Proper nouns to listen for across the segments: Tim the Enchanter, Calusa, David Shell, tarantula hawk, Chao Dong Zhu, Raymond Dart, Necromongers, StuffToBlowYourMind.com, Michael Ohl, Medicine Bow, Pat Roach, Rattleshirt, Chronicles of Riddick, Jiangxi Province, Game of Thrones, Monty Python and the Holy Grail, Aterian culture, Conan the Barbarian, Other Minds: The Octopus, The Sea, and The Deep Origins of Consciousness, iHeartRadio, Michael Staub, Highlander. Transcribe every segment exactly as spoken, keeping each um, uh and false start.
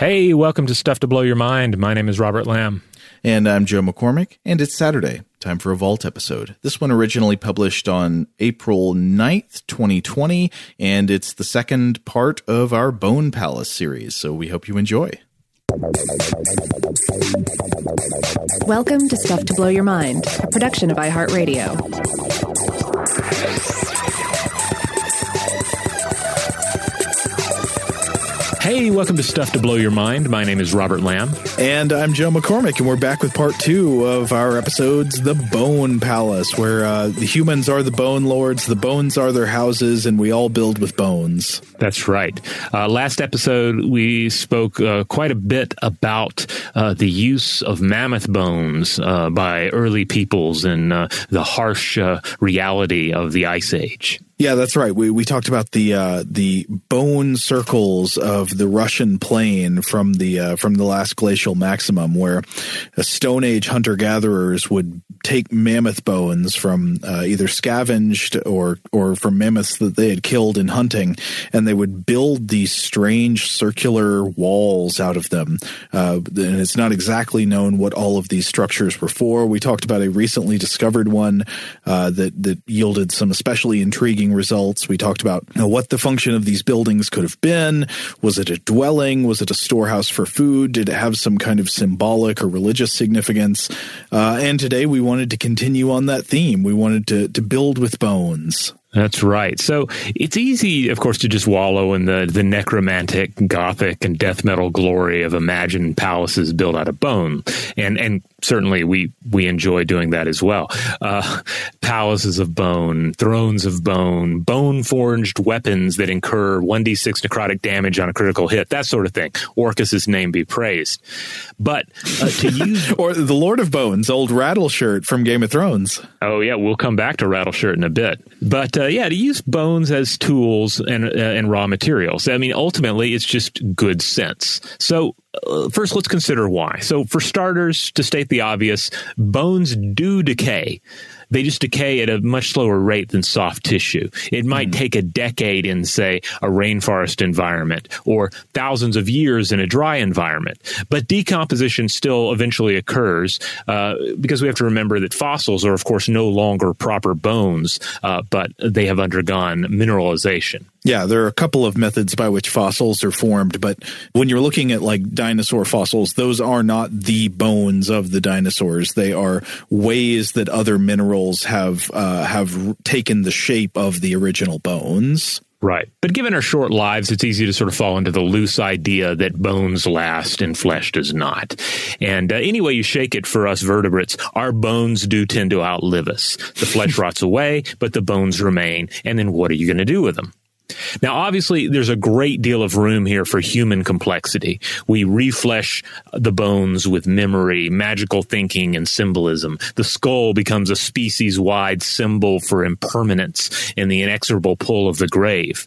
Hey, welcome to Stuff to Blow Your Mind. My name is Robert Lamb. And I'm Joe McCormick, and it's Saturday. Time for a Vault episode. This one originally published on April ninth, twenty twenty, and it's the second part of our Bone Palace series, so we hope you enjoy. Welcome to Stuff to Blow Your Mind, a production of iHeartRadio. Hey, welcome to Stuff to Blow Your Mind. My name is Robert Lamb. And I'm Joe McCormick, and we're back with part two of our episodes, The Bone Palace, where uh, the humans are the bone lords, the bones are their houses, and we all build with bones. That's right. Uh, last episode, we spoke uh, quite a bit about uh, the use of mammoth bones uh, by early peoples and uh, the harsh uh, reality of the Ice Age. Yeah, that's right. We we talked about the uh, the bone circles of the Russian plain from the uh, from the last glacial maximum, where uh, Stone Age hunter gatherers would take mammoth bones from uh, either scavenged or or from mammoths that they had killed in hunting, and they would build these strange circular walls out of them. Uh, and it's not exactly known what all of these structures were for. We talked about a recently discovered one uh, that that yielded some especially intriguing results. We talked about you know, what the function of these buildings could have been. Was it a dwelling? Was it a storehouse for food? Did it have some kind of symbolic or religious significance? Uh, and today we wanted to continue on that theme. We wanted to, to build with bones. That's right. So it's easy, of course, to just wallow in the, the necromantic, Gothic, and death metal glory of imagined palaces built out of bone. And and certainly we, we enjoy doing that as well. Uh, palaces of bone, thrones of bone, bone-forged weapons that incur one d six necrotic damage on a critical hit, that sort of thing. Orcus's name be praised. But uh, to use... or the Lord of Bones, old Rattleshirt from Game of Thrones. Oh, yeah. We'll come back to Rattleshirt in a bit. But... Uh, yeah, to use bones as tools and uh, and raw materials. I mean, ultimately, it's just good sense. So uh, first, let's consider why. So for starters, to state the obvious, bones do decay. They just decay at a much slower rate than soft tissue. It might mm. take a decade in, say, a rainforest environment or thousands of years in a dry environment. But decomposition still eventually occurs uh, because we have to remember that fossils are, of course, no longer proper bones, uh, but they have undergone mineralization. Yeah, there are a couple of methods by which fossils are formed, but when you're looking at like dinosaur fossils, those are not the bones of the dinosaurs. They are ways that other minerals have uh, have taken the shape of the original bones. Right. But given our short lives, it's easy to sort of fall into the loose idea that bones last and flesh does not. And uh, any way you shake it for us vertebrates, our bones do tend to outlive us. The flesh rots away, but the bones remain. And then what are you going to do with them? Now, obviously, there's a great deal of room here for human complexity. We reflesh the bones with memory, magical thinking, and symbolism. The skull becomes a species-wide symbol for impermanence and the inexorable pull of the grave.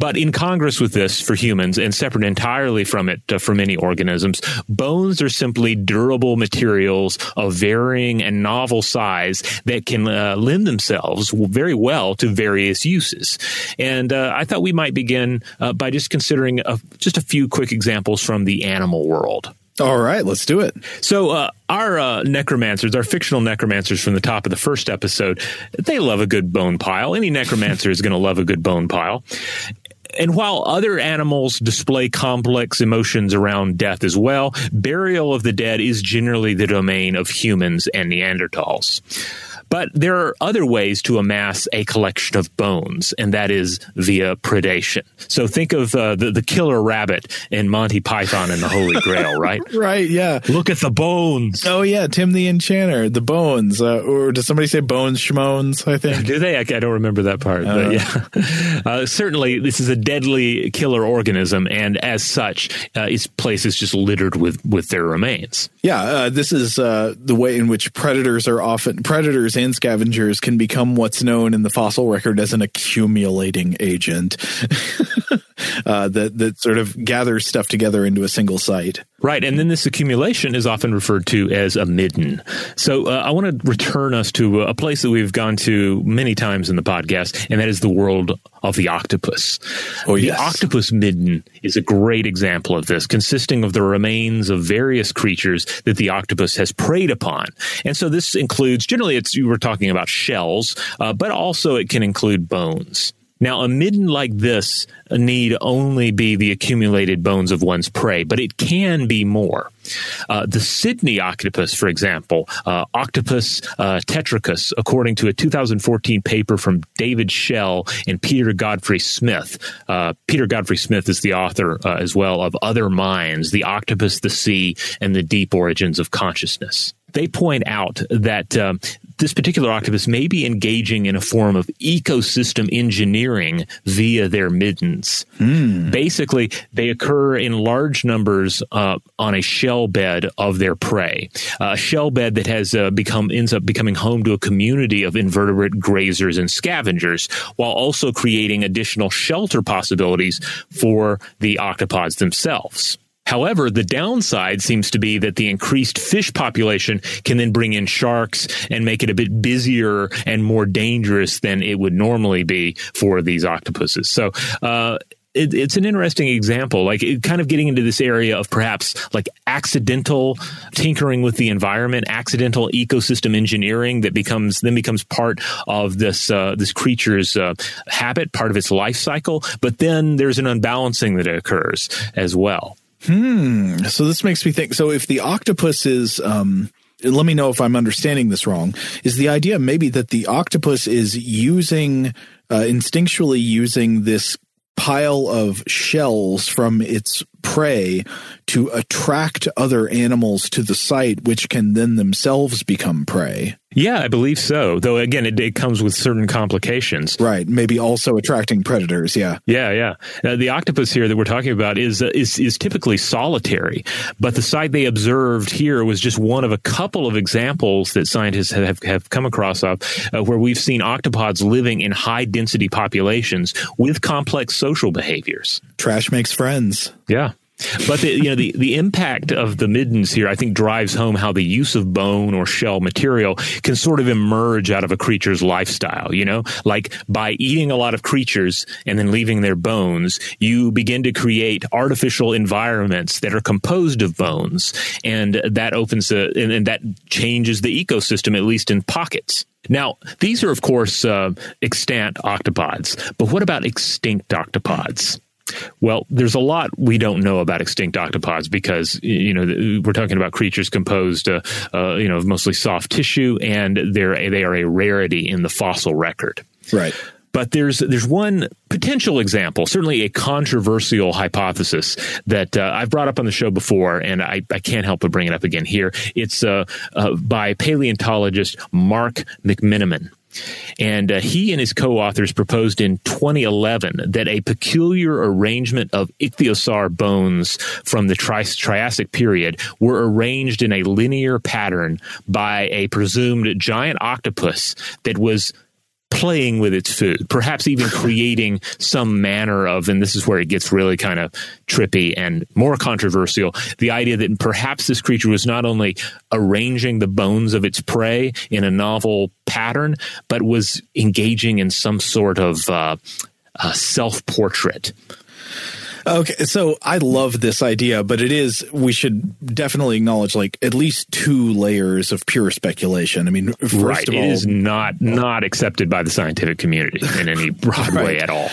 But in congress with this for humans, and separate entirely from it uh, for many organisms, bones are simply durable materials of varying and novel size that can uh, lend themselves very well to various uses. And uh, I thought we might begin uh, by just considering a, just a few quick examples from the animal world. All right, let's do it. So uh, our uh, necromancers, our fictional necromancers from the top of the first episode, they love a good bone pile. Any necromancer is going to love a good bone pile. And while other animals display complex emotions around death as well, burial of the dead is generally the domain of humans and Neanderthals. But there are other ways to amass a collection of bones, and that is via predation. So think of uh, the, the killer rabbit in Monty Python and the Holy Grail, right? Right, yeah. Look at the bones. Oh, yeah, Tim the Enchanter, the bones. Uh, or does somebody say bones, schmones, I think? Do they? I, I don't remember that part. Uh, but yeah. uh, certainly, this is a deadly killer organism, and as such, uh, its place is just littered with, with their remains. Yeah, uh, this is uh, the way in which predators are often – predators and sand scavengers can become what's known in the fossil record as an accumulating agent uh, that, that sort of gathers stuff together into a single site. Right. And then this accumulation is often referred to as a midden. So uh, I want to return us to a place that we've gone to many times in the podcast, and that is the world of the octopus. Oh, yes. The octopus midden is a great example of this, consisting of the remains of various creatures that the octopus has preyed upon. And so this includes, generally, it's you were talking about shells, uh, but also it can include bones. Now, a midden like this need only be the accumulated bones of one's prey, but it can be more. Uh, the Sydney octopus, for example, uh, Octopus uh, tetricus, according to a two thousand fourteen paper from David Shell and Peter Godfrey Smith. Uh, Peter Godfrey Smith is the author uh, as well of Other Minds: The Octopus, The Sea, and The Deep Origins of Consciousness. They point out that um, this particular octopus may be engaging in a form of ecosystem engineering via their middens. Mm. Basically, they occur in large numbers uh, on a shell bed of their prey, a shell bed that has uh, become ends up becoming home to a community of invertebrate grazers and scavengers, while also creating additional shelter possibilities for the octopods themselves. However, the downside seems to be that the increased fish population can then bring in sharks and make it a bit busier and more dangerous than it would normally be for these octopuses. So uh, it, it's an interesting example, like it, kind of getting into this area of perhaps like accidental tinkering with the environment, accidental ecosystem engineering that becomes then becomes part of this uh, this creature's uh, habit, part of its life cycle. But then there's an unbalancing that occurs as well. Hmm. So this makes me think. So if the octopus is, um, let me know if I'm understanding this wrong, is the idea maybe that the octopus is using, uh, instinctually using this pile of shells from its prey to attract other animals to the site, which can then themselves become prey? Yeah, I believe so. Though, again, it, it comes with certain complications. Right. Maybe also attracting predators. Yeah. Yeah, yeah. Now, the octopus here that we're talking about is, uh, is is typically solitary, but the site they observed here was just one of a couple of examples that scientists have, have come across of uh, where we've seen octopods living in high-density populations with complex social behaviors. Trash makes friends. Yeah. But the, you know, the, the impact of the middens here, I think, drives home how the use of bone or shell material can sort of emerge out of a creature's lifestyle. You know, like by eating a lot of creatures and then leaving their bones, you begin to create artificial environments that are composed of bones. And that opens a, and, and that changes the ecosystem, at least in pockets. Now, these are, of course, uh, extant octopods. But what about extinct octopods? Well, there's a lot we don't know about extinct octopods because, you know, we're talking about creatures composed, uh, uh, you know, of mostly soft tissue, and they're a, they are a rarity in the fossil record. Right. But there's there's one potential example, certainly a controversial hypothesis that uh, I've brought up on the show before, and I, I can't help but bring it up again here. It's uh, uh, by paleontologist Mark McMenamin. And uh, he and his co-authors proposed in twenty eleven that a peculiar arrangement of ichthyosaur bones from the tri- Triassic period were arranged in a linear pattern by a presumed giant octopus that was playing with its food, perhaps even creating some manner of, and this is where it gets really kind of trippy and more controversial, the idea that perhaps this creature was not only arranging the bones of its prey in a novel pattern, but was engaging in some sort of uh, uh, self-portrait. Okay, so I love this idea, but it is, we should definitely acknowledge, like, at least two layers of pure speculation. I mean, first right. of all, it is not not accepted by the scientific community in any broad right. way at all.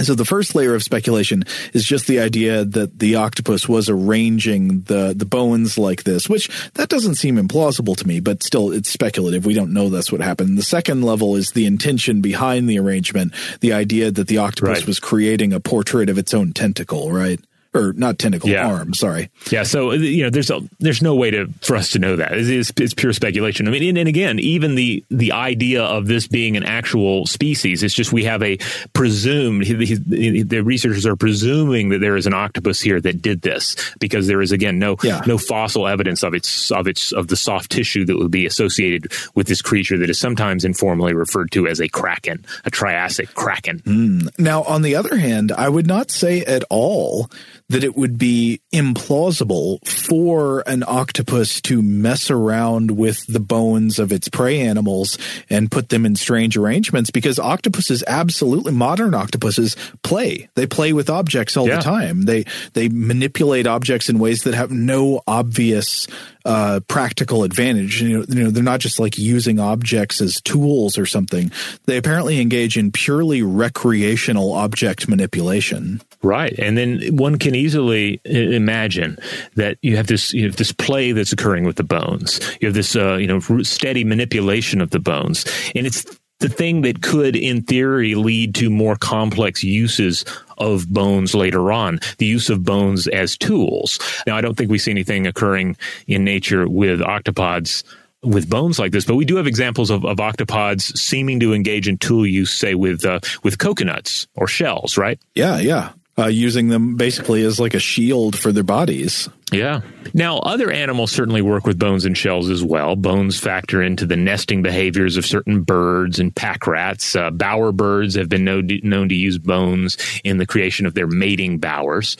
So the first layer of speculation is just the idea that the octopus was arranging the, the bones like this, which that doesn't seem implausible to me, but still it's speculative. We don't know that's what happened. The second level is the intention behind the arrangement, the idea that the octopus right. was creating a portrait of its own tentacle, right? or not tentacle, yeah. arm, sorry. Yeah, so, you know, there's a, there's no way to for us to know that. It's, it's, it's pure speculation. I mean, and, and again, even the the idea of this being an actual species, it's just we have a presumed, the, the researchers are presuming that there is an octopus here that did this, because there is, again, no yeah. no fossil evidence of its of its of the soft tissue that would be associated with this creature that is sometimes informally referred to as a kraken, a Triassic kraken. Mm. Now, on the other hand, I would not say at all that it would be implausible for an octopus to mess around with the bones of its prey animals and put them in strange arrangements, because octopuses, absolutely modern octopuses, play. They play with objects all yeah. the time. They they manipulate objects in ways that have no obvious uh, practical advantage. You know, you know, they're not just like using objects as tools or something. They apparently engage in purely recreational object manipulation. Right. And then one can easily imagine that you have this, you have this play that's occurring with the bones. You have this, uh, you know, steady manipulation of the bones. And it's the thing that could, in theory, lead to more complex uses of bones later on, the use of bones as tools. Now, I don't think we see anything occurring in nature with octopods with bones like this, but we do have examples of, of octopods seeming to engage in tool use, say, with uh, with coconuts or shells, right? Yeah, yeah. Uh, using them basically as like a shield for their bodies. Yeah. Now, other animals certainly work with bones and shells as well. Bones factor into the nesting behaviors of certain birds and pack rats. Uh, bower birds have been known to, known to use bones in the creation of their mating bowers.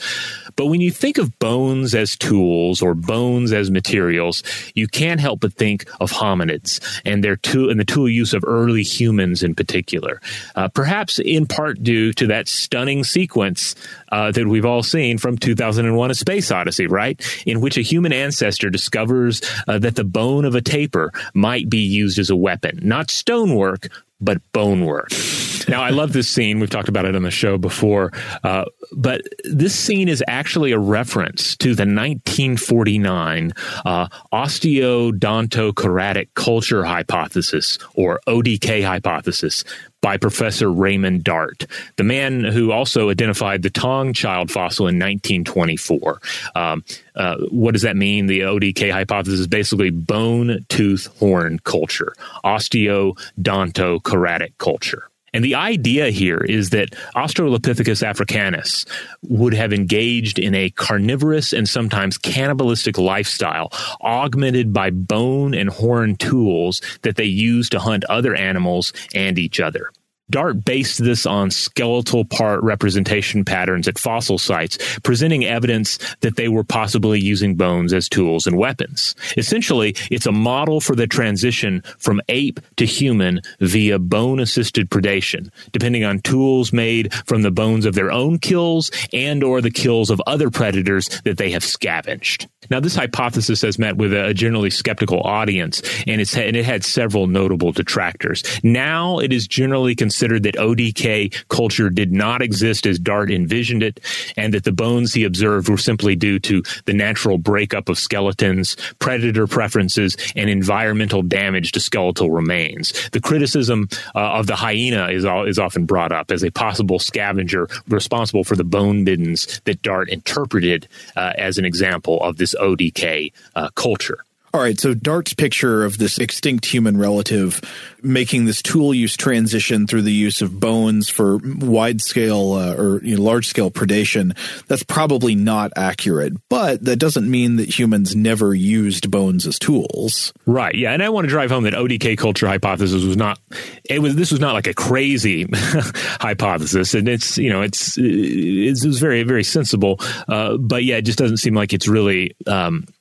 But when you think of bones as tools or bones as materials, you can't help but think of hominids and their tool, and the tool use of early humans in particular. Uh, perhaps in part due to that stunning sequence uh, that we've all seen from two thousand one: A Space Odyssey, right? In which a human ancestor discovers uh, that the bone of a tapir might be used as a weapon. Not stonework, but bone work. Now, I love this scene. We've talked about it on the show before. Uh, but this scene is actually a reference to the nineteen forty-nine uh, osteodontochorotic culture hypothesis, or O D K hypothesis, by Professor Raymond Dart, the man who also identified the Taung child fossil in nineteen twenty-four. Um, uh, what does that mean? The O D K hypothesis is basically bone, tooth, horn culture, osteodontochorotic culture. And the idea here is that Australopithecus africanus would have engaged in a carnivorous and sometimes cannibalistic lifestyle, augmented by bone and horn tools that they used to hunt other animals and each other. Dart based this on skeletal part representation patterns at fossil sites, presenting evidence that they were possibly using bones as tools and weapons. Essentially, it's a model for the transition from ape to human via bone-assisted predation, depending on tools made from the bones of their own kills and or the kills of other predators that they have scavenged. Now, this hypothesis has met with a generally skeptical audience, and, it's, and it had several notable detractors. Now, it is generally considered Considered that O D K culture did not exist as Dart envisioned it, and that the bones he observed were simply due to the natural breakup of skeletons, predator preferences, and environmental damage to skeletal remains. The criticism uh, of the hyena is, is often brought up as a possible scavenger responsible for the bone middens that Dart interpreted uh, as an example of this O D K uh, culture. All right, so Dart's picture of this extinct human relative making this tool use transition through the use of bones for wide-scale uh, or you know, large-scale predation, that's probably not accurate. But that doesn't mean that humans never used bones as tools. Right, yeah, and I want to drive home that O D K culture hypothesis was not – It was this was not like a crazy hypothesis. And it's, you know, it's, it's it was very, very sensible. Uh, but, yeah, it just doesn't seem like it's really um, –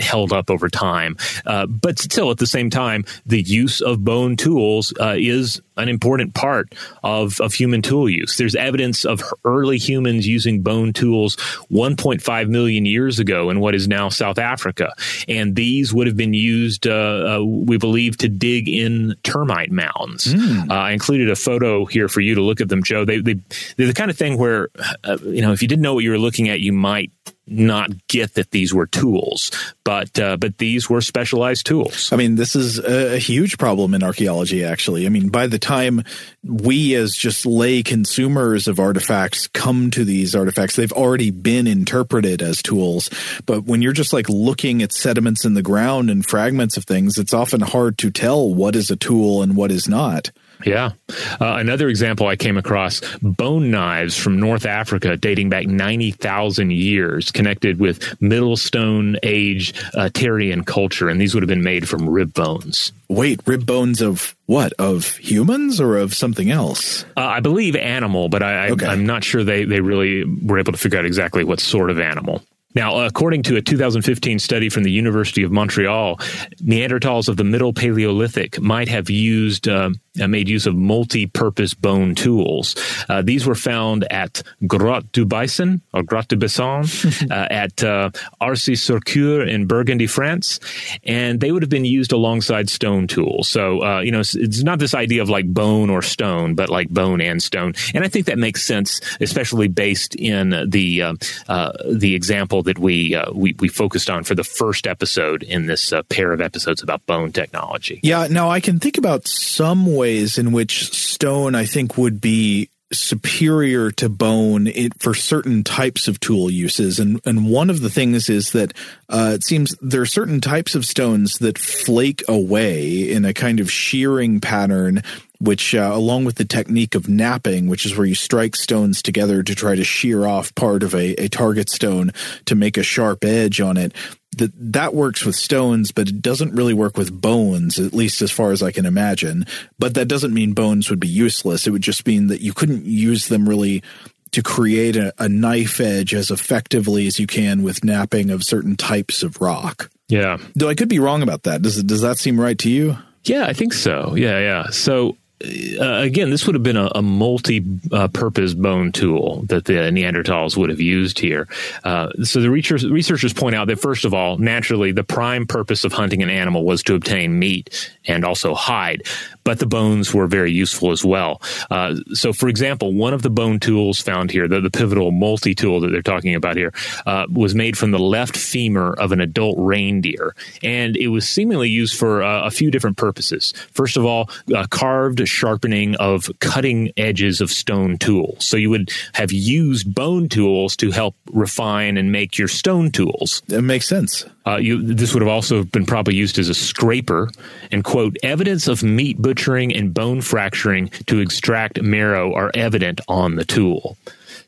held up over time. Uh, but still, at the same time, the use of bone tools uh, is an important part of, of human tool use. There's evidence of early humans using bone tools one point five million years ago in what is now South Africa. And these would have been used, uh, uh, we believe, to dig in termite mounds. Mm. Uh, I included a photo here for you to look at them, Joe. They, they, they're the kind of thing where, uh, you know, if you didn't know what you were looking at, you might not get that these were tools, but uh, but these were specialized tools. I mean, this is a huge problem in archaeology, actually. I mean, by the time we as just lay consumers of artifacts come to these artifacts, they've already been interpreted as tools. But when you're just like looking at sediments in the ground and fragments of things, it's often hard to tell what is a tool and what is not. Yeah. Uh, another example I came across, bone knives from North Africa dating back ninety thousand years, connected with Middle Stone Age Aterian culture, and these would have been made from rib bones. Wait, rib bones of what? Of humans or of something else? Uh, I believe animal, but I, I, okay. I'm not sure they, they really were able to figure out exactly what sort of animal. Now, according to a two thousand fifteen study from the University of Montreal, Neanderthals of the Middle Paleolithic might have used uh, made use of multi-purpose bone tools. Uh, these were found at Grotte du Bison or Grotte du Bison uh, at uh, Arcy-sur-Cure in Burgundy, France, and they would have been used alongside stone tools. So, uh, you know, it's, it's not this idea of like bone or stone, but like bone and stone. And I think that makes sense, especially based in the uh, uh, the example that we, uh, we we focused on for the first episode in this uh, pair of episodes about bone technology. Yeah, now I can think about some ways in which stone, I think, would be superior to bone it, for certain types of tool uses. And and one of the things is that uh, it seems there are certain types of stones that flake away in a kind of shearing pattern, which uh, along with the technique of napping, which is where you strike stones together to try to shear off part of a, a target stone to make a sharp edge on it, that that works with stones, but it doesn't really work with bones, at least as far as I can imagine. But that doesn't mean bones would be useless. It would just mean that you couldn't use them really to create a, a knife edge as effectively as you can with napping of certain types of rock. Yeah. Though I could be wrong about that. Does, does that seem right to you? Yeah, I think so. Yeah, yeah. So... Uh, again, this would have been a, a multi-purpose uh, bone tool that the Neanderthals would have used here. Uh, so the research, researchers point out that, first of all, naturally, the prime purpose of hunting an animal was to obtain meat and also hide. But the bones were very useful as well. Uh, so, for example, one of the bone tools found here, the, the pivotal multi-tool that they're talking about here, uh, was made from the left femur of an adult reindeer. And it was seemingly used for uh, a few different purposes. First of all, uh, carved sharpening of cutting edges of stone tools. So you would have used bone tools to help refine and make your stone tools. That makes sense. Uh, you, this would have also been probably used as a scraper and, quote, evidence of meat butchering and bone fracturing to extract marrow are evident on the tool.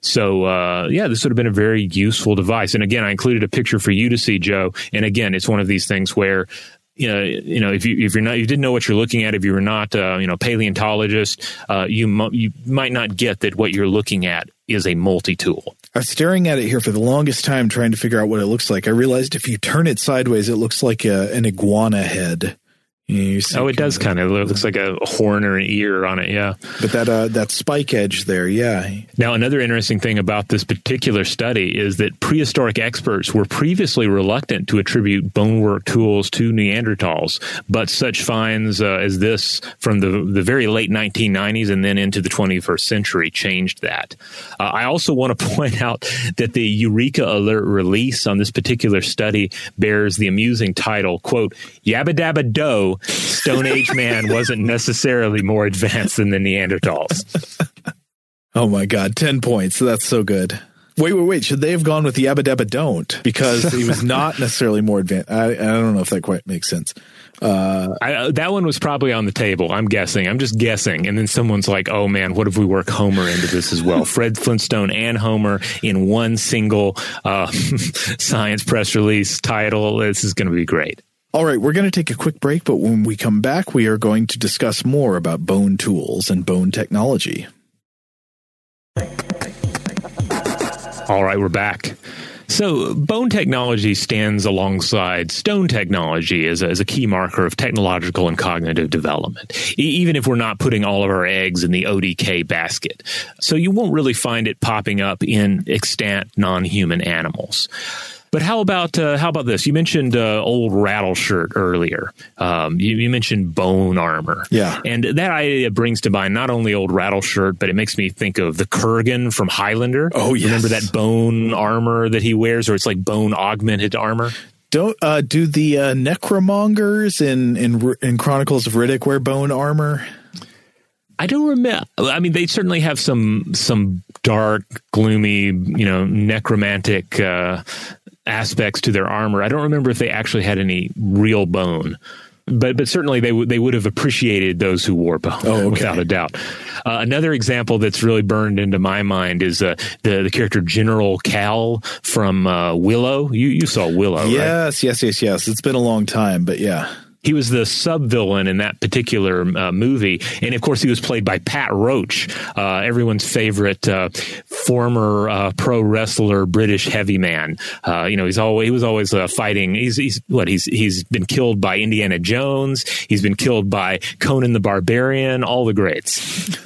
So, uh, yeah, this would have been a very useful device. And again, I included a picture for you to see, Joe. And again, it's one of these things where You know, you know, if you if you're not, you didn't know what you're looking at. If you were not, uh, you know, paleontologist, uh, you mo- you might not get that what you're looking at is a multi-tool. I was staring at it here for the longest time, trying to figure out what it looks like. I realized if you turn it sideways, it looks like a, an iguana head. You see, oh, it does kind of. It looks like a horn or an ear on it, yeah. But that uh, that spike edge there, yeah. Now, another interesting thing about this particular study is that prehistoric experts were previously reluctant to attribute bonework tools to Neanderthals, but such finds uh, as this from the, the very late nineteen nineties and then into the twenty-first century changed that. Uh, I also want to point out that the Eureka Alert release on this particular study bears the amusing title, quote, Yabba Dabba Doe, Stone Age man wasn't necessarily more advanced than the Neanderthals. Oh my God, ten points. That's so good. Wait, wait, wait. Should they have gone with the Yabba Dabba Don't? Because he was not necessarily more advanced. I, I don't know if that quite makes sense. Uh, I, uh, that one was probably on the table. I'm guessing. I'm just guessing. And then someone's like, oh man, what if we work Homer into this as well? Fred Flintstone and Homer in one single uh, science press release title. This is going to be great. All right, we're going to take a quick break, but when we come back, we are going to discuss more about bone tools and bone technology. All right, we're back. So bone technology stands alongside stone technology as a, as a key marker of technological and cognitive development, e- even if we're not putting all of our eggs in the O D K basket. So you won't really find it popping up in extant non-human animals. But how about uh, how about this? You mentioned uh, old Rattleshirt earlier. Um, you, you mentioned bone armor. Yeah. And that idea brings to mind not only old Rattleshirt, but it makes me think of the Kurgan from Highlander. Oh, yes. Remember that bone armor that he wears, or it's like bone augmented armor? Don't uh, do the uh, necromongers in, in in Chronicles of Riddick wear bone armor? I don't remember. I mean, they certainly have some some dark, gloomy, you know, necromantic uh, aspects to their armor. I don't remember if they actually had any real bone, but but certainly they would they would have appreciated those who wore bone, oh, okay. without a doubt. Uh, another example that's really burned into my mind is uh, the the character General Kael from uh, Willow. You you saw Willow, yes, right? Yes, yes, yes, yes. It's been a long time, but yeah. He was the sub-villain in that particular uh, movie. And, of course, he was played by Pat Roach, uh, everyone's favorite uh, former uh, pro wrestler, British heavy man. Uh, you know, he's always he was always uh, fighting. He's, he's what he's he's been killed by Indiana Jones. He's been killed by Conan the Barbarian, all the greats.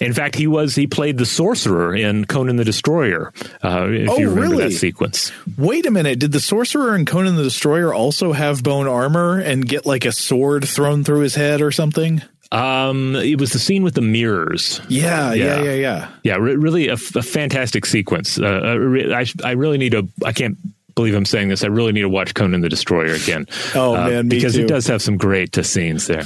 In fact, he was he played the sorcerer in Conan the Destroyer, uh, if oh, you remember really? that sequence. Wait a minute. Did the sorcerer in Conan the Destroyer also have bone armor and get like a sword thrown through his head or something? Um, it was the scene with the mirrors. Yeah, yeah, yeah, yeah. Yeah, yeah re- really a, f- a fantastic sequence. Uh, re- I, I really need to – I can't believe I'm saying this. I really need to watch Conan the Destroyer again. Oh, uh, man, me Because too. It does have some great uh, scenes there.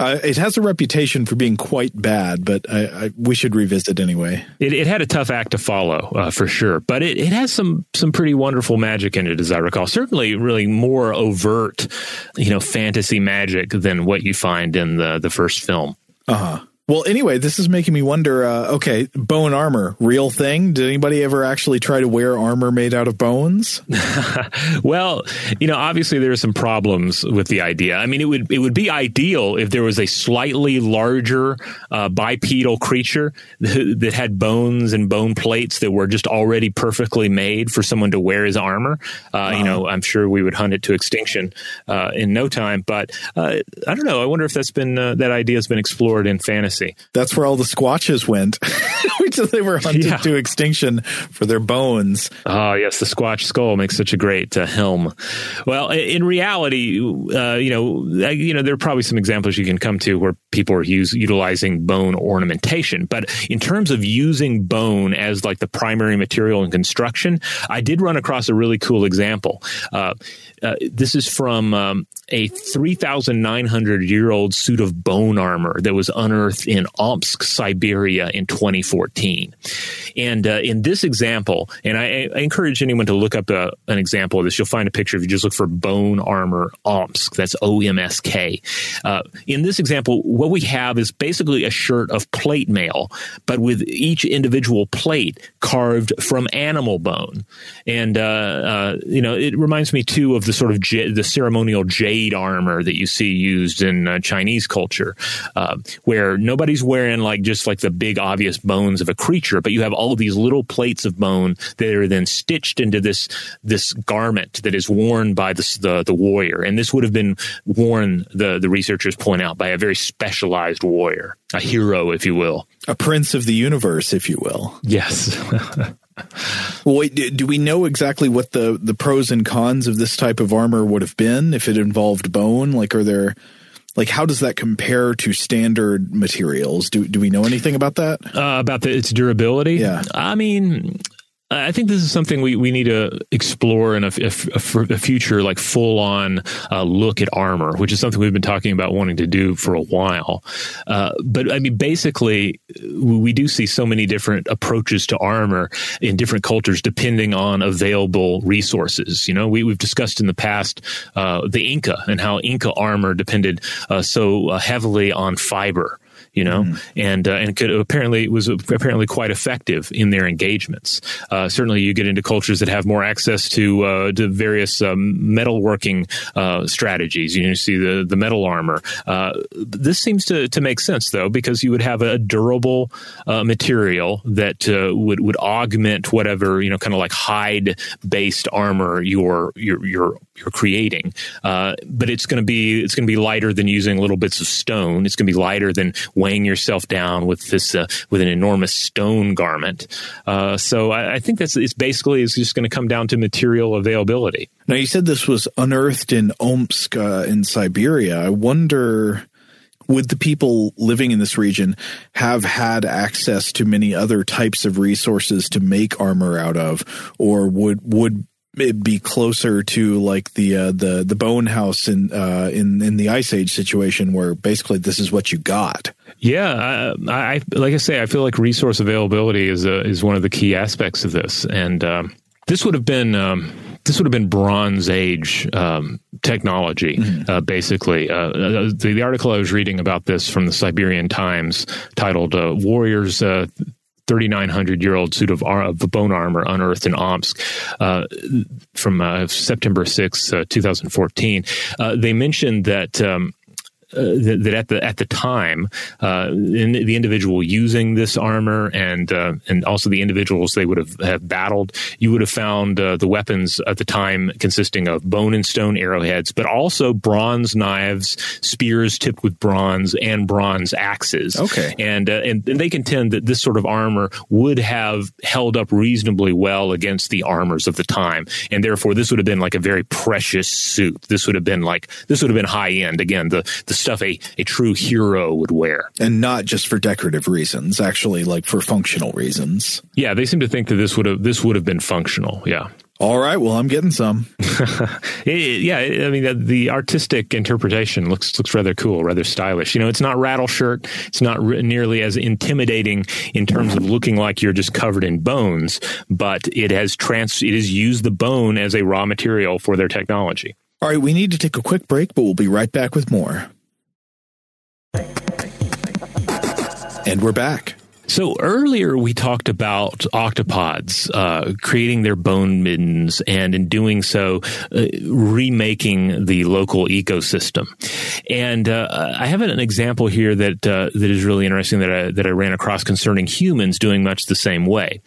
Uh, it has a reputation for being quite bad, but I, I, we should revisit anyway. It, it had a tough act to follow, uh, for sure, but it, it has some some pretty wonderful magic in it, as I recall. Certainly, really more overt, you know, fantasy magic than what you find in the the first film. Uh huh. Well, anyway, this is making me wonder. Uh, okay, bone armor, real thing. Did anybody ever actually try to wear armor made out of bones? Well, you know, obviously there are some problems with the idea. I mean, it would it would be ideal if there was a slightly larger uh, bipedal creature th- that had bones and bone plates that were just already perfectly made for someone to wear as armor. Uh, uh-huh. You know, I'm sure we would hunt it to extinction uh, in no time. But uh, I don't know. I wonder if that's been uh, that idea has been explored in fantasy. That's where all the squatches went. They were hunted yeah. to extinction for their bones. Oh, yes. The squatch skull makes such a great uh, helm. Well, in reality, uh, you know, you know, there are probably some examples you can come to where people are use, utilizing bone ornamentation. But in terms of using bone as like the primary material in construction, I did run across a really cool example. Uh, uh, this is from um, a three thousand nine hundred year old suit of bone armor that was unearthed in Omsk, Siberia in twenty fourteen. And uh, in this example, and I, I encourage anyone to look up a, an example of this. You'll find a picture if you just look for bone armor Omsk. That's O M S K. Uh, in this example, what we have is basically a shirt of plate mail, but with each individual plate carved from animal bone. And, uh, uh, you know, it reminds me, too, of the sort of j- the ceremonial jade armor that you see used in uh, Chinese culture, uh, where nobody's wearing like just like the big obvious bones of a creature, but you have all these little plates of bone that are then stitched into this this garment that is worn by the the, the warrior. And this would have been worn, the, the researchers point out, by a very specialized warrior, a hero, if you will. A prince of the universe, if you will. Yes. Well, wait, do, do we know exactly what the, the pros and cons of this type of armor would have been if it involved bone? Like, are there... Like, how does that compare to standard materials? Do do we know anything about that? Uh, about the, its durability? Yeah. I mean, I think this is something we, we need to explore in a, a, a future, like, full-on uh, look at armor, which is something we've been talking about wanting to do for a while. Uh, but, I mean, basically, we do see so many different approaches to armor in different cultures depending on available resources. You know, we, we've discussed in the past uh, the Inca and how Inca armor depended uh, so uh, heavily on fiber. You know, mm. and uh, and could apparently was apparently quite effective in their engagements. Uh, certainly, you get into cultures that have more access to uh, to various um, metalworking uh, strategies. You know, you see the the metal armor. Uh, this seems to, to make sense though, because you would have a durable uh, material that uh, would would augment whatever, you know, kind of like hide based armor you're you're you're you're creating. Uh, but it's going to be it's going to be lighter than using little bits of stone. It's going to be lighter than weighing yourself down with this uh, with an enormous stone garment. Uh, so I, I think that's it's basically it's just going to come down to material availability. Now, you said this was unearthed in Omsk uh, in Siberia. I wonder, would the people living in this region have had access to many other types of resources to make armor out of, or would would it'd be closer to like the uh, the the bone house in uh, in in the Ice Age situation, where basically this is what you got? Yeah, I, I like I say, I feel like resource availability is a, is one of the key aspects of this, and um, this would have been um, this would have been Bronze Age um, technology, mm-hmm. uh, basically. Uh, the, the article I was reading about this from the Siberian Times, titled uh, "Warriors." Uh, thirty-nine hundred year old suit of, of bone armor unearthed in Omsk uh, from uh, September sixth, uh, two thousand fourteen. Uh, they mentioned that um, uh, that at the at the time, uh, in the individual using this armor and uh, and also the individuals they would have, have battled, you would have found uh, the weapons at the time consisting of bone and stone arrowheads, but also bronze knives, spears tipped with bronze, and bronze axes. Okay, and uh, and, and they contend that this sort of armor would have held up reasonably well against the armors of the time, and therefore this would have been like a very precious suit. This would have been like this would have been high end. Again, the the stuff a, a true hero would wear. And not just for decorative reasons, actually, like for functional reasons. Yeah, they seem to think that this would have this would have been functional, yeah. All right, well, I'm getting some. Yeah, I mean, the, the artistic interpretation looks looks rather cool, rather stylish. You know, it's not Rattleshirt. It's not re- nearly as intimidating in terms of looking like you're just covered in bones, but it has trans- it has used the bone as a raw material for their technology. All right, we need to take a quick break, but we'll be right back with more. And we're back. So earlier we talked about octopods uh, creating their bone middens and in doing so uh, remaking the local ecosystem. And uh, I have an example here that uh, that is really interesting that I, that I ran across concerning humans doing much the same way.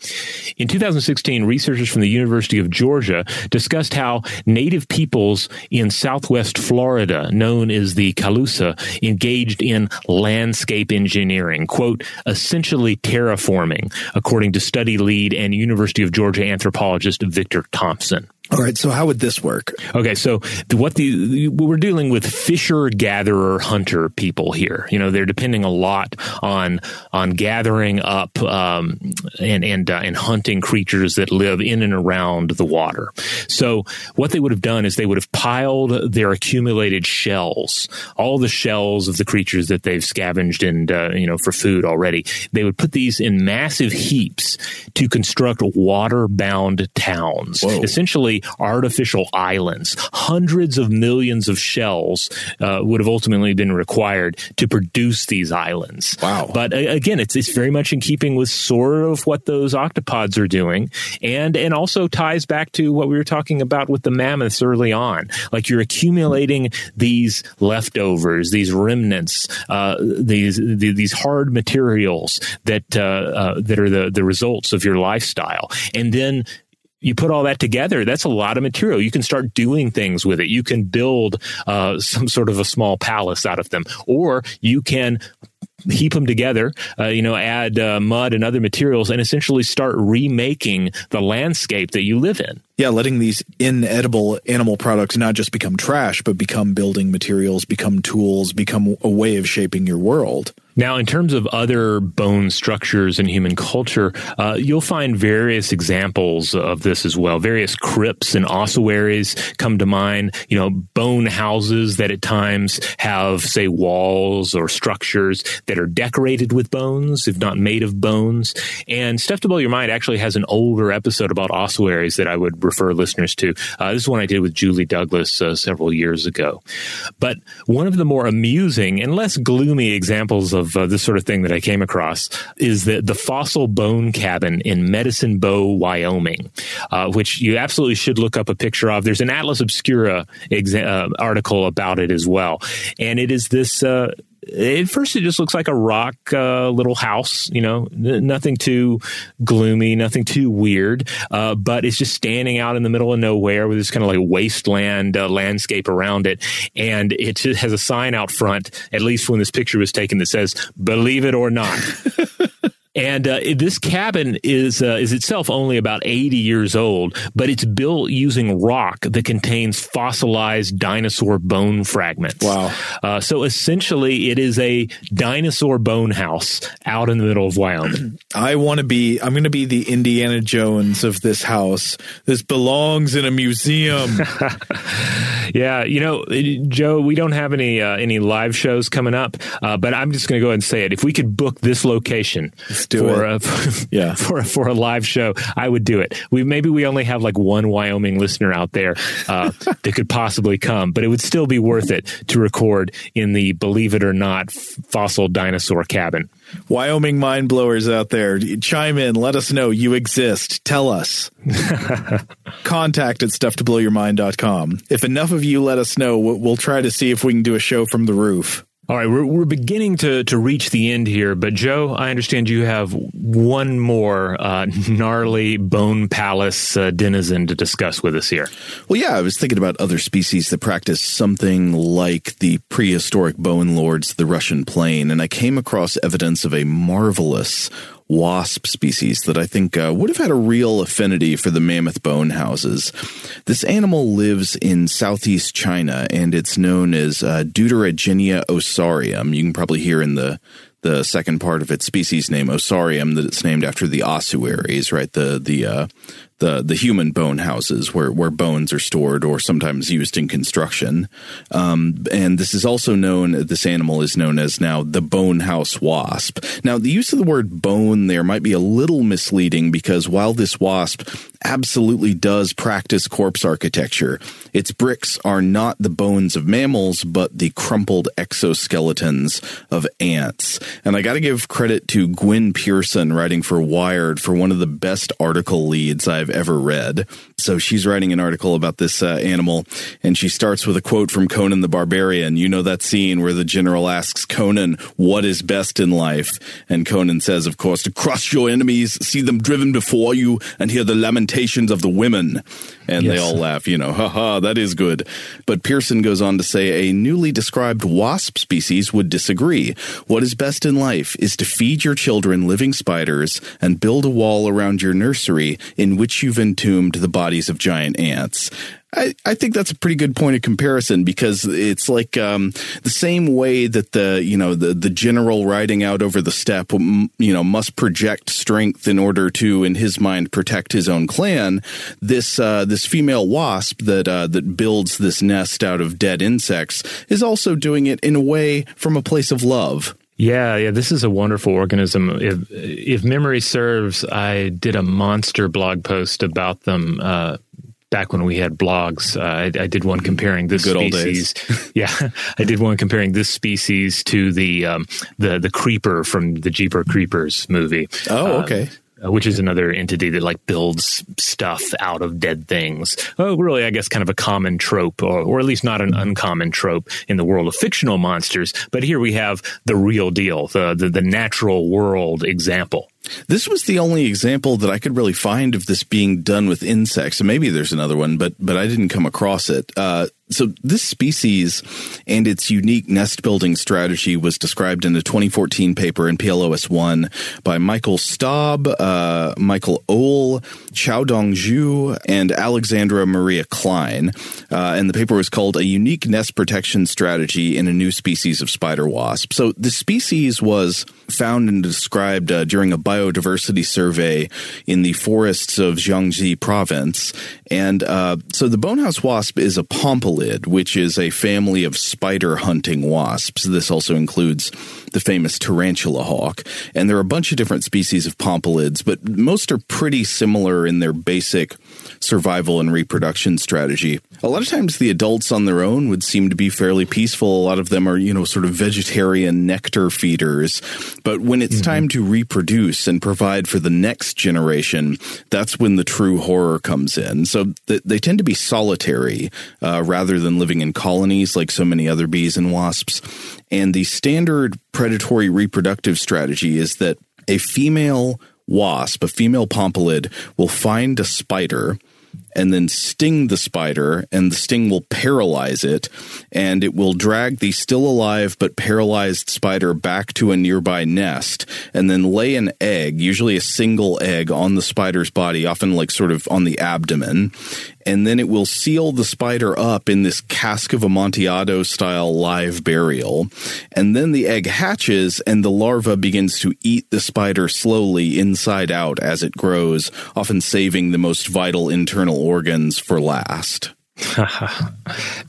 In two thousand sixteen, researchers from the University of Georgia discussed how native peoples in southwest Florida, known as the Calusa, engaged in landscape engineering, quote, essentially terraforming, according to study lead and University of Georgia anthropologist Victor Thompson. All right, so how would this work? Okay, so what the we're dealing with fisher-gatherer-hunter people here. You know, they're depending a lot on on gathering up um, and and uh, and hunting creatures that live in and around the water. So what they would have done is they would have piled their accumulated shells, all the shells of the creatures that they've scavenged and uh, you know for food already. They would put these in massive heaps to construct water-bound towns. Whoa. Essentially, artificial islands. Hundreds of millions of shells uh, would have ultimately been required to produce these islands. Wow! But uh, again, it's it's very much in keeping with sort of what those octopods are doing, and and also ties back to what we were talking about with the mammoths early on. Like you're accumulating these leftovers, these remnants, uh, these the, these hard materials that uh, uh, that are the the results of your lifestyle, and then you put all that together, that's a lot of material. You can start doing things with it. You can build uh, some sort of a small palace out of them, or you can heap them together, uh, you know, add uh, mud and other materials and essentially start remaking the landscape that you live in. Yeah, letting these inedible animal products not just become trash, but become building materials, become tools, become a way of shaping your world. Now, in terms of other bone structures in human culture, uh, you'll find various examples of this as well. Various crypts and ossuaries come to mind, you know, bone houses that at times have, say, walls or structures that are decorated with bones, if not made of bones. And Stuff to Blow Your Mind actually has an older episode about ossuaries that I would refer listeners to. Uh, this is one I did with Julie Douglas uh, several years ago. But one of the more amusing and less gloomy examples of Of, uh, this sort of thing that I came across is the, the fossil bone cabin in Medicine Bow, Wyoming, uh, which you absolutely should look up a picture of. There's an Atlas Obscura exa- uh, article about it as well. And it is this... Uh, at first it just looks like a rock uh, little house, you know, n- nothing too gloomy, nothing too weird, uh, but it's just standing out in the middle of nowhere with this kind of like wasteland uh, landscape around it. And it just has a sign out front, at least when this picture was taken, that says, "Believe it or not." And uh, this cabin is uh, is itself only about eighty years old, but it's built using rock that contains fossilized dinosaur bone fragments. Wow. Uh, so essentially, it is a dinosaur bone house out in the middle of Wyoming. I want to be, I'm going to be the Indiana Jones of this house. This belongs in a museum. Yeah. You know, Joe, we don't have any, uh, any live shows coming up, uh, but I'm just going to go ahead and say it. If we could book this location Do for it. A for, yeah. for for a live show, I would do it. We maybe we only have like one Wyoming listener out there uh, that could possibly come, but it would still be worth it to record in the Believe It or Not fossil dinosaur cabin. Wyoming mind blowers out there, chime in, let us know you exist, tell us. Contact at stuff to blow your mind dot com. If enough of you let us know, we'll, we'll try to see if we can do a show from the roof. All right, we're we're beginning to, to reach the end here, but Joe, I understand you have one more uh, gnarly bone palace uh, denizen to discuss with us here. Well, yeah, I was thinking about other species that practice something like the prehistoric bone lords of the Russian plain, and I came across evidence of a marvelous wasp species that I think uh, would have had a real affinity for the mammoth bone houses. This animal lives in southeast China, and it's known as uh, Deuterogenia osarium. You can probably hear in the the second part of its species name, osarium, that it's named after the ossuaries, right? The the uh, the the human bone houses where where bones are stored or sometimes used in construction. Um, and this is also known, this animal is known as now the bone house wasp. Now, the use of the word bone there might be a little misleading because while this wasp absolutely does practice corpse architecture, its bricks are not the bones of mammals, but the crumpled exoskeletons of ants. And I got to give credit to Gwyn Pearson, writing for Wired, for one of the best article leads I've ever read. So she's writing an article about this uh, animal, and she starts with a quote from Conan the Barbarian. You know that scene where the general asks Conan, "What is best in life?" And Conan says, of course, to crush your enemies, see them driven before you, and hear the lamentations of the women. And yes, they all laugh, you know, ha ha, that is good. But Pearson goes on to say a newly described wasp species would disagree. What is best in life is to feed your children living spiders and build a wall around your nursery in which you've entombed the body bodies of giant ants. I, I think that's a pretty good point of comparison because it's like um, the same way that the, you know, the, the general riding out over the steppe, you know, must project strength in order to, in his mind, protect his own clan. This uh, this female wasp that uh, that builds this nest out of dead insects is also doing it in a way from a place of love. Yeah, yeah, this is a wonderful organism. If, if memory serves, I did a monster blog post about them uh, back when we had blogs. Uh, I, I did one comparing this good species. Old days. Yeah, I did one comparing this species to the um, the the creeper from the Jeepers Creepers movie. Oh, okay. Um, which is another entity that like builds stuff out of dead things. Oh, really, I guess kind of a common trope, or, or at least not an uncommon trope in the world of fictional monsters. But here we have the real deal, the the, the natural world example. This was the only example that I could really find of this being done with insects. And maybe there's another one, but but I didn't come across it. Uh, so this species and its unique nest building strategy was described in a twenty fourteen paper in P L O S one by Michael Staub, uh, Michael Ohl, Chao Dong Zhu, and Alexandra Maria Klein. Uh, and the paper was called A Unique Nest Protection Strategy in a New Species of Spider Wasp. So the species was found and described uh, during a biodiversity survey in the forests of Jiangxi province. And uh, so the bonehouse wasp is a pompilid, which is a family of spider-hunting wasps. This also includes the famous tarantula hawk. And there are a bunch of different species of pompilids, but most are pretty similar in their basic survival and reproduction strategy. A lot of times the adults on their own would seem to be fairly peaceful. A lot of them are, you know, sort of vegetarian nectar feeders. But when it's mm-hmm. time to reproduce, us and provide for the next generation, that's when the true horror comes in. So th- they tend to be solitary uh, rather than living in colonies like so many other bees and wasps. And the standard predatory reproductive strategy is that a female wasp, a female pompilid, will find a spider and then sting the spider, and the sting will paralyze it, and it will drag the still alive but paralyzed spider back to a nearby nest and then lay an egg, usually a single egg, on the spider's body, often like sort of on the abdomen. And then it will seal the spider up in this cask of Amontillado-style live burial. And then the egg hatches, and the larva begins to eat the spider slowly inside out as it grows, often saving the most vital internal organs for last.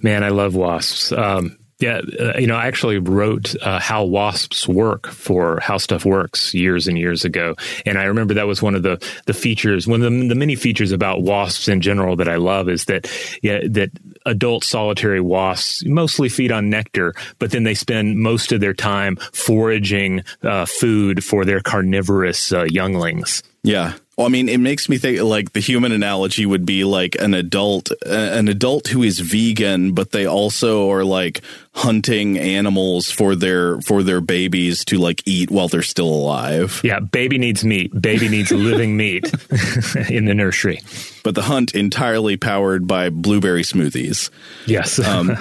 Man, I love wasps. Um, yeah, you know, I actually wrote uh, How Wasps Work for How Stuff Works years and years ago. And I remember that was one of the the features, one of the, the many features about wasps in general that I love is that yeah, that adult solitary wasps mostly feed on nectar, but then they spend most of their time foraging uh, food for their carnivorous uh, younglings. Yeah. Well, I mean, it makes me think like the human analogy would be like an adult, uh, an adult who is vegan, but they also are like hunting animals for their for their babies to like eat while they're still alive. Yeah. Baby needs meat. Baby needs living meat in the nursery. But the hunt entirely powered by blueberry smoothies. Yes. Um,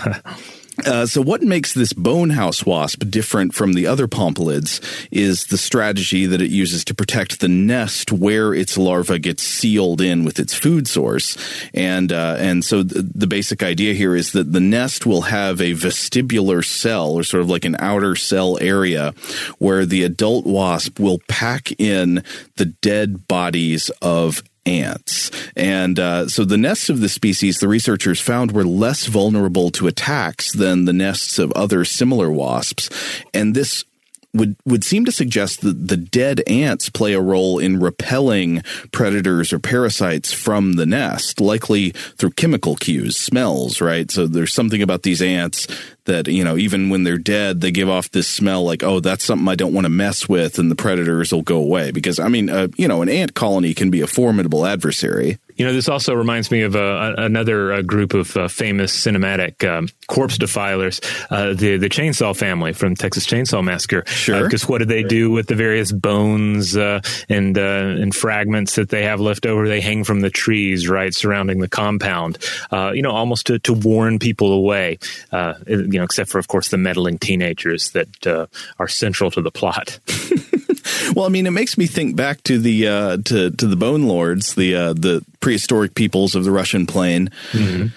Uh, so what makes this bonehouse wasp different from the other pompilids is the strategy that it uses to protect the nest where its larva gets sealed in with its food source. And uh, and so th- the basic idea here is that the nest will have a vestibular cell, or sort of like an outer cell area, where the adult wasp will pack in the dead bodies of ants. And uh, so the nests of this species, the researchers found, were less vulnerable to attacks than the nests of other similar wasps. And this would would seem to suggest that the dead ants play a role in repelling predators or parasites from the nest, likely through chemical cues, smells, right? So there's something about these ants that, you know, even when they're dead, they give off this smell like, oh, that's something I don't want to mess with, and the predators will go away. Because, I mean, uh, you know, an ant colony can be a formidable adversary. You know, this also reminds me of uh, another uh, group of uh, famous cinematic um, corpse defilers, uh, the the Chainsaw Family from Texas Chainsaw Massacre. Sure. Because uh, what do they do with the various bones uh, and uh, and fragments that they have left over? They hang from the trees, right, surrounding the compound. Uh, you know, almost to, to warn people away. Uh, you know, except for of course the meddling teenagers that uh, are central to the plot. Well, I mean, it makes me think back to the uh, to to the Bone Lords, the uh, the prehistoric peoples of the Russian plain. Mm-hmm.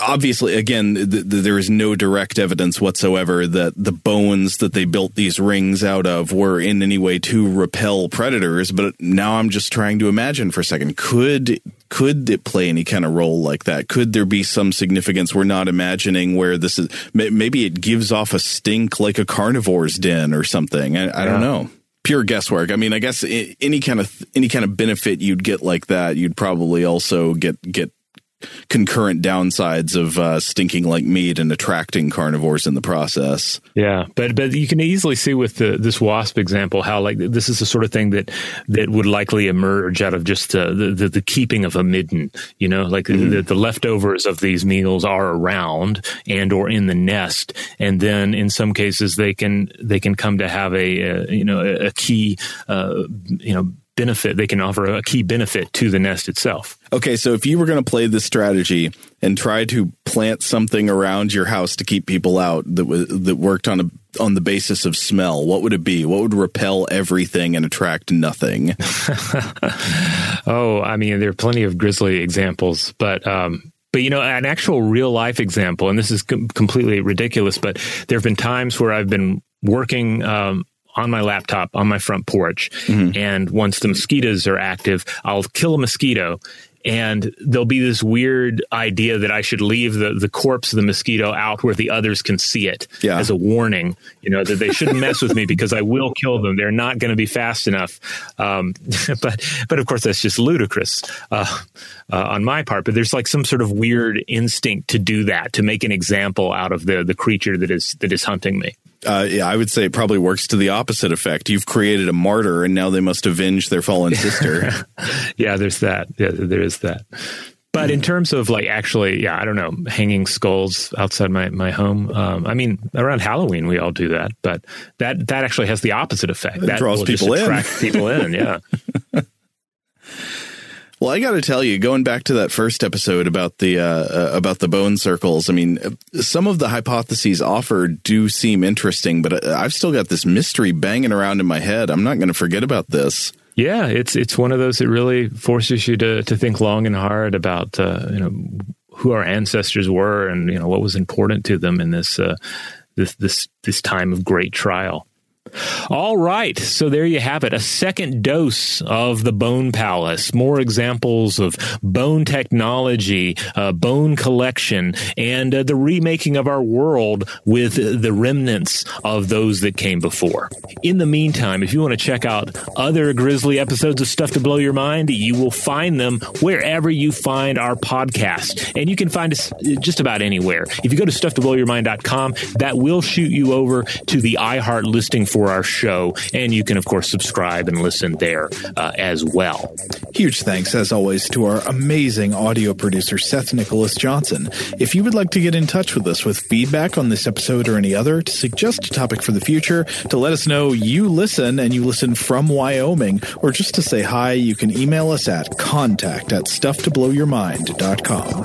Obviously, again, th- th- there is no direct evidence whatsoever that the bones that they built these rings out of were in any way to repel predators. But now I'm just trying to imagine for a second. Could could it play any kind of role like that? Could there be some significance we're not imagining where this is? M- maybe it gives off a stink like a carnivore's den or something. I, I yeah. don't know. Pure guesswork. I mean, I guess any kind of any kind of benefit you'd get like that, you'd probably also get get concurrent downsides of uh, stinking like meat and attracting carnivores in the process. Yeah, but but you can easily see with the, this wasp example how like this is the sort of thing that that would likely emerge out of just uh, the, the the keeping of a midden. You know, like mm-hmm. the, the leftovers of these meals are around and or in the nest, and then in some cases they can they can come to have a, a you know a key uh, you know. benefit. They can offer a key benefit to the nest itself. Okay, so if you were going to play this strategy and try to plant something around your house to keep people out that w- that worked on a on the basis of smell, what would it be? What would repel everything and attract nothing? Oh, I mean, there are plenty of grisly examples, but um But, you know, an actual real life example, and this is com- completely ridiculous, but there have been times where I've been working um on my laptop, on my front porch. Mm-hmm. And once the mosquitoes are active, I'll kill a mosquito. And there'll be this weird idea that I should leave the, the corpse of the mosquito out where the others can see it yeah. as a warning, you know, that they shouldn't mess with me because I will kill them. They're not going to be fast enough. Um, but, but of course, that's just ludicrous uh, uh, on my part. But there's like some sort of weird instinct to do that, to make an example out of the the creature that is that is hunting me. Uh, yeah, I would say it probably works to the opposite effect. You've created a martyr, and now they must avenge their fallen sister. Yeah, there's that. Yeah, there is that. But in terms of like actually, yeah, I don't know, hanging skulls outside my, my home. Um, I mean, around Halloween, we all do that. But that that actually has the opposite effect. That draws people in. Attracts people in, yeah. Well, I got to tell you, going back to that first episode about the uh, about the bone circles, I mean, some of the hypotheses offered do seem interesting, but I've still got this mystery banging around in my head. I'm not going to forget about this. Yeah, it's it's one of those that really forces you to to think long and hard about uh, you know who our ancestors were and you know what was important to them in this uh, this this this time of great trial. All right, so there you have it, a second dose of the Bone Palace. More examples of bone technology, uh, bone collection, and uh, the remaking of our world with the remnants of those that came before. In the meantime, if you want to check out other grisly episodes of Stuff to Blow Your Mind, you will find them wherever you find our podcast. And you can find us just about anywhere. If you go to stuff to blow your mind dot com, that will shoot you over to the iHeart listing for our show, and you can of course subscribe and listen there uh, as well. Huge thanks as always to our amazing audio producer Seth Nicholas Johnson. If you would like to get in touch with us with feedback on this episode or any other, to suggest a topic for the future, to let us know you listen and you listen from Wyoming, or just to say hi, you can email us at contact at stuff to blow your mind dot com.